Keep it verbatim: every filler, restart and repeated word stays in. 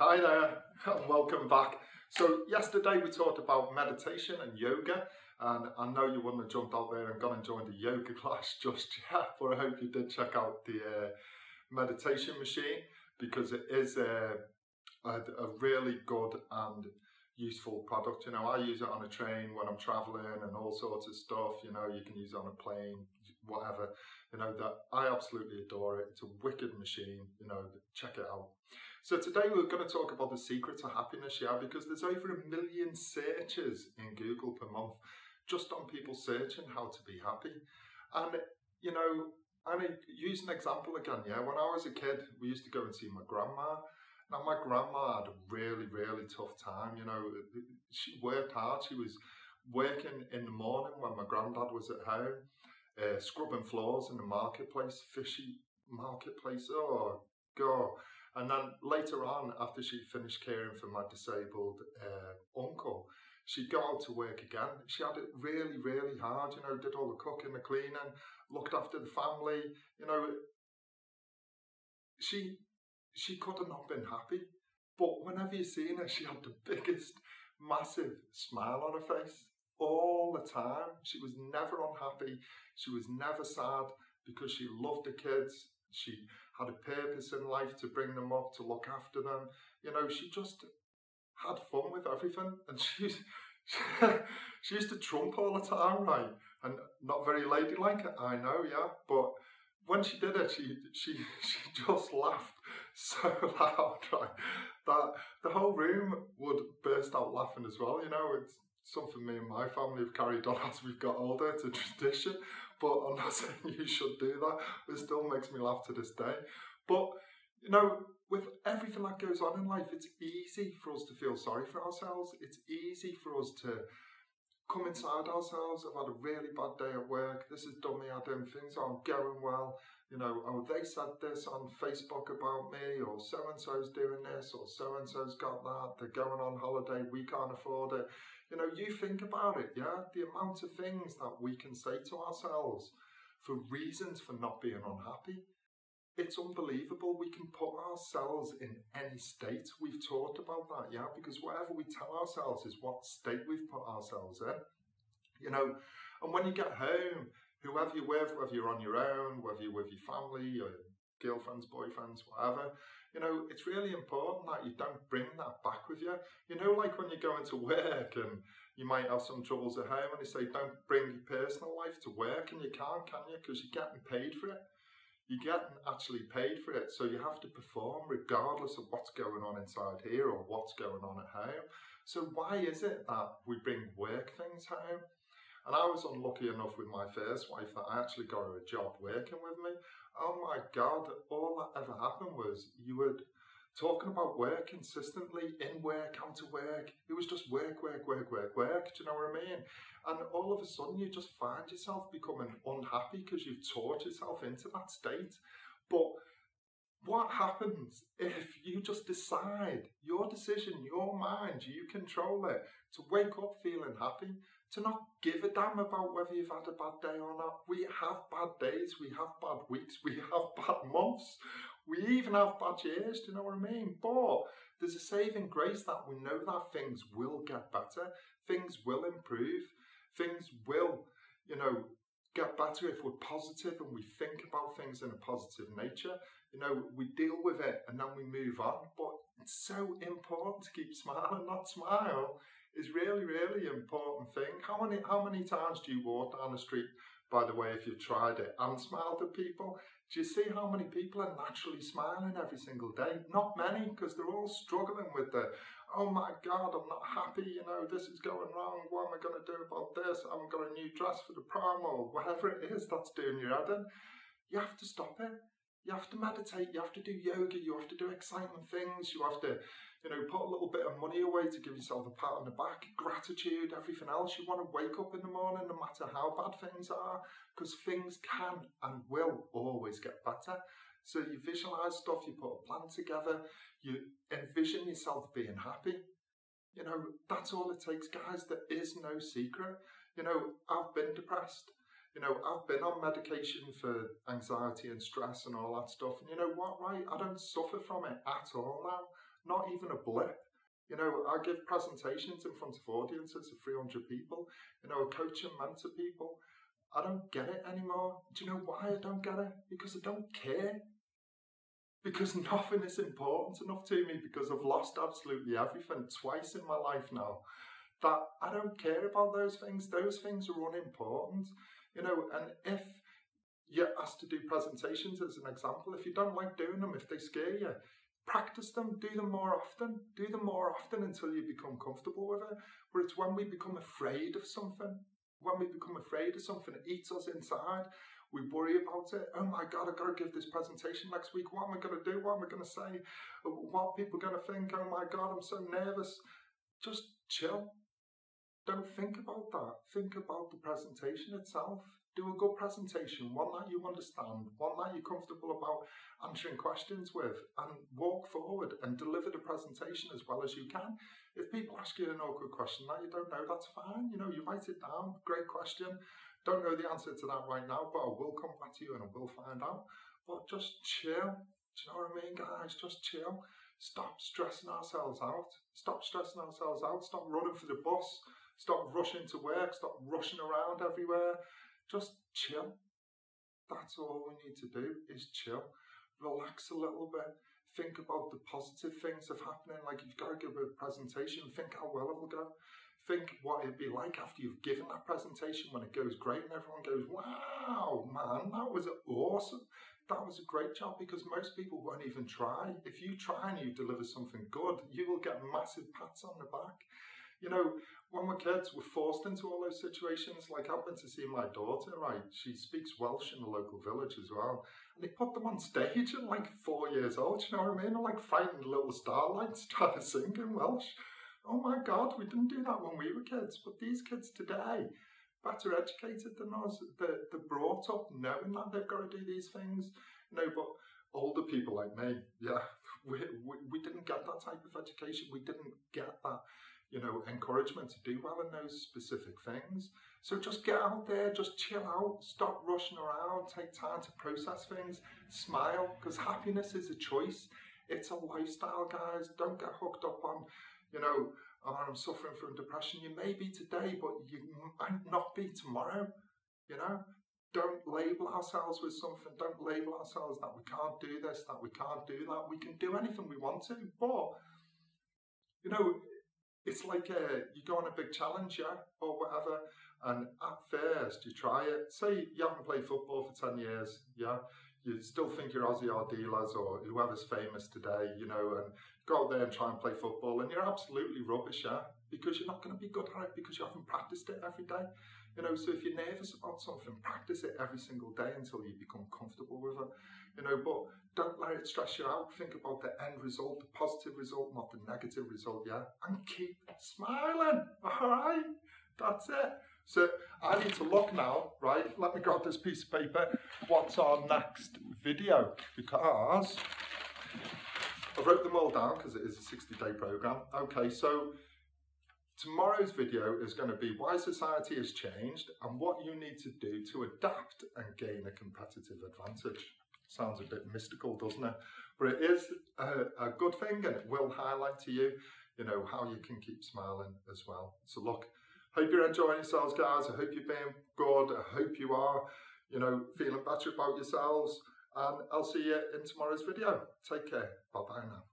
Hi there and welcome back. So yesterday we talked about meditation and yoga, and I know you wouldn't have jumped out there and gone and joined a yoga class just yet, but I hope you did check out the uh, meditation machine, because it is a, a, a really good and useful product. You know, I use it on a train when I'm traveling and all sorts of stuff. You know, you can use it on a plane, whatever. You know, that I absolutely adore it. It's a wicked machine. You know, check it out. So today we're going to talk about the secret to happiness, yeah, because there's over a million searches in Google per month just on people searching how to be happy. And, you know, and use an example again, yeah, when I was a kid, we used to go and see my grandma. Now, my grandma had a really, really tough time, you know. She worked hard. She was working in the morning when my granddad was at home, uh, scrubbing floors in the marketplace, fishy marketplace, oh, God. And then later on, after she finished caring for my disabled uh, uncle, she'd go out to work again. She had it really, really hard, you know, did all the cooking, the cleaning, looked after the family, you know. She... She could have not been happy, but whenever you seen her, she had the biggest, massive smile on her face all the time. She was never unhappy. She was never sad because she loved the kids. She had a purpose in life to bring them up, to look after them. You know, she just had fun with everything. And she, she used to trump all the time, right? And not very ladylike, I know, yeah, but... when she did it, she she she just laughed so loud, right, that the whole room would burst out laughing as well. You know, it's something me and my family have carried on as we've got older. It's a tradition, but I'm not saying you should do that. It still makes me laugh to this day. But, you know, with everything that goes on in life, it's easy for us to feel sorry for ourselves. It's easy for us to come inside ourselves. I've had a really bad day at work. This has done me. I don't. Things aren't going well. You know, oh, they said this on Facebook about me, or so-and-so's doing this, or so-and-so's got that. They're going on holiday. We can't afford it. You know, you think about it, yeah? The amount of things that we can say to ourselves for reasons for not being unhappy. It's unbelievable. We can put ourselves in any state. We've talked about that, yeah? Because whatever we tell ourselves is what state we've put ourselves in. You know, and when you get home, whoever you're with, whether you're on your own, whether you're with your family, your girlfriends, boyfriends, whatever, you know, it's really important that you don't bring that back with you. You know, like when you're going to work and you might have some troubles at home and they say, don't bring your personal life to work, and you can't, can you? Because you're getting paid for it. You're getting actually paid for it, so you have to perform regardless of what's going on inside here or what's going on at home. So why is it that we bring work things home? And I was unlucky enough with my first wife that I actually got her a job working with me. Oh my God, all that ever happened was you would... talking about work consistently, in work, out of work. It was just work, work, work, work, work. Do you know what I mean? And all of a sudden you just find yourself becoming unhappy because you've taught yourself into that state. But what happens if you just decide, your decision, your mind, you control it, to wake up feeling happy, to not give a damn about whether you've had a bad day or not? We have bad days, we have bad weeks, we have bad months, we even have bad years, do you know what I mean? But there's a saving grace that we know that things will get better, things will improve, things will, you know, get better if we're positive and we think about things in a positive nature. You know, we deal with it and then we move on. But it's so important to keep smiling. That smile is really, really important thing. How many, how many times do you walk down the street, by the way, if you've tried it, and smiled at people? Do you see how many people are naturally smiling every single day? Not many, because they're all struggling with the, oh my God, I'm not happy, you know, this is going wrong, what am I going to do about this? I haven't got a new dress for the prom, or whatever it is that's doing your head in. You have to stop it. You have to meditate, you have to do yoga, you have to do exciting things, you have to, you know, put a little bit of money away to give yourself a pat on the back, gratitude, everything else. You want to wake up in the morning no matter how bad things are, because things can and will always get better. So you visualize stuff, you put a plan together, you envision yourself being happy. You know, that's all it takes, guys. There is no secret. You know, I've been depressed. You know, I've been on medication for anxiety and stress and all that stuff. And you know what, right? I don't suffer from it at all now. not even a blip. You know, I give presentations in front of audiences of three hundred people. You know, I coach and mentor people. I don't get it anymore. Do you know why I don't get it? Because I don't care. Because nothing is important enough to me, because I've lost absolutely everything twice in my life now. That I don't care about those things. Those things are unimportant. You know, and if you're asked to do presentations as an example, if you don't like doing them, if they scare you, practice them, do them more often, do them more often until you become comfortable with it. But it's when we become afraid of something, when we become afraid of something, it eats us inside. We worry about it. Oh my God, I've got to give this presentation next week. What am I going to do? What am I going to say? What are people going to think? Oh my God, I'm so nervous. Just chill. Don't think about that. Think about the presentation itself. Do a good presentation, one that you understand, one that you're comfortable about answering questions with, and walk forward and deliver the presentation as well as you can. If people ask you an awkward question that you don't know, that's fine. You know, you write it down. Great question. Don't know the answer to that right now, but I will come back to you and I will find out. But just chill. Do you know what I mean, guys? Just chill. Stop stressing ourselves out. Stop stressing ourselves out. Stop running for the bus. Stop rushing to work, stop rushing around everywhere. Just chill. That's all we need to do is chill. Relax a little bit. Think about the positive things that are happening. Like, you've got to give a presentation, think how well it will go. Think what it'd be like after you've given that presentation when it goes great and everyone goes, wow, man, that was awesome. That was a great job, because most people won't even try. If you try and you deliver something good, you will get massive pats on the back. You know, when we're kids, we're forced into all those situations. Like, I've been to see my daughter, right? She speaks Welsh in the local village as well. And they put them on stage at like four years old, you know what I mean? They're like frightened little starlights trying to sing in Welsh. Oh my God, we didn't do that when we were kids. But these kids today, better educated than us, they're, they're brought up knowing that they've got to do these things. You know, but older people like me, yeah, we, we, we didn't get that type of education. We didn't get that, you know, encouragement to do well in those specific things. So just get out there, just chill out, stop rushing around, take time to process things, smile, because happiness is a choice. It's a lifestyle, guys. Don't get hooked up on, you know, oh, I'm suffering from depression. You may be today, but you might not be tomorrow, you know. Don't label ourselves with something. Don't label ourselves that we can't do this, that we can't do that. We can do anything we want to, but, you know, it's like uh, you go on a big challenge, yeah, or whatever, and at first you try it. Say you haven't played football for ten years, yeah, you still think you're Aussie Ardelas or whoever's famous today, you know, and go out there and try and play football, and you're absolutely rubbish, yeah, because you're not going to be good at it, because you haven't practiced it every day. You know, so if you're nervous about something, practice it every single day until you become comfortable with it. You know, but don't let it stress you out. Think about the end result, the positive result, not the negative result, yeah? And keep smiling, all right? That's it. So I need to look now, right? Let me grab this piece of paper. What's our next video? Because I wrote them all down because it is a sixty-day program. Okay, so tomorrow's video is going to be why society has changed and what you need to do to adapt and gain a competitive advantage. Sounds a bit mystical, doesn't it? But it is a, a good thing, and it will highlight to you, you know, how you can keep smiling as well. So look, hope you're enjoying yourselves, guys. I hope you're being good. I hope you are, you know, feeling better about yourselves. And I'll see you in tomorrow's video. Take care. Bye-bye now.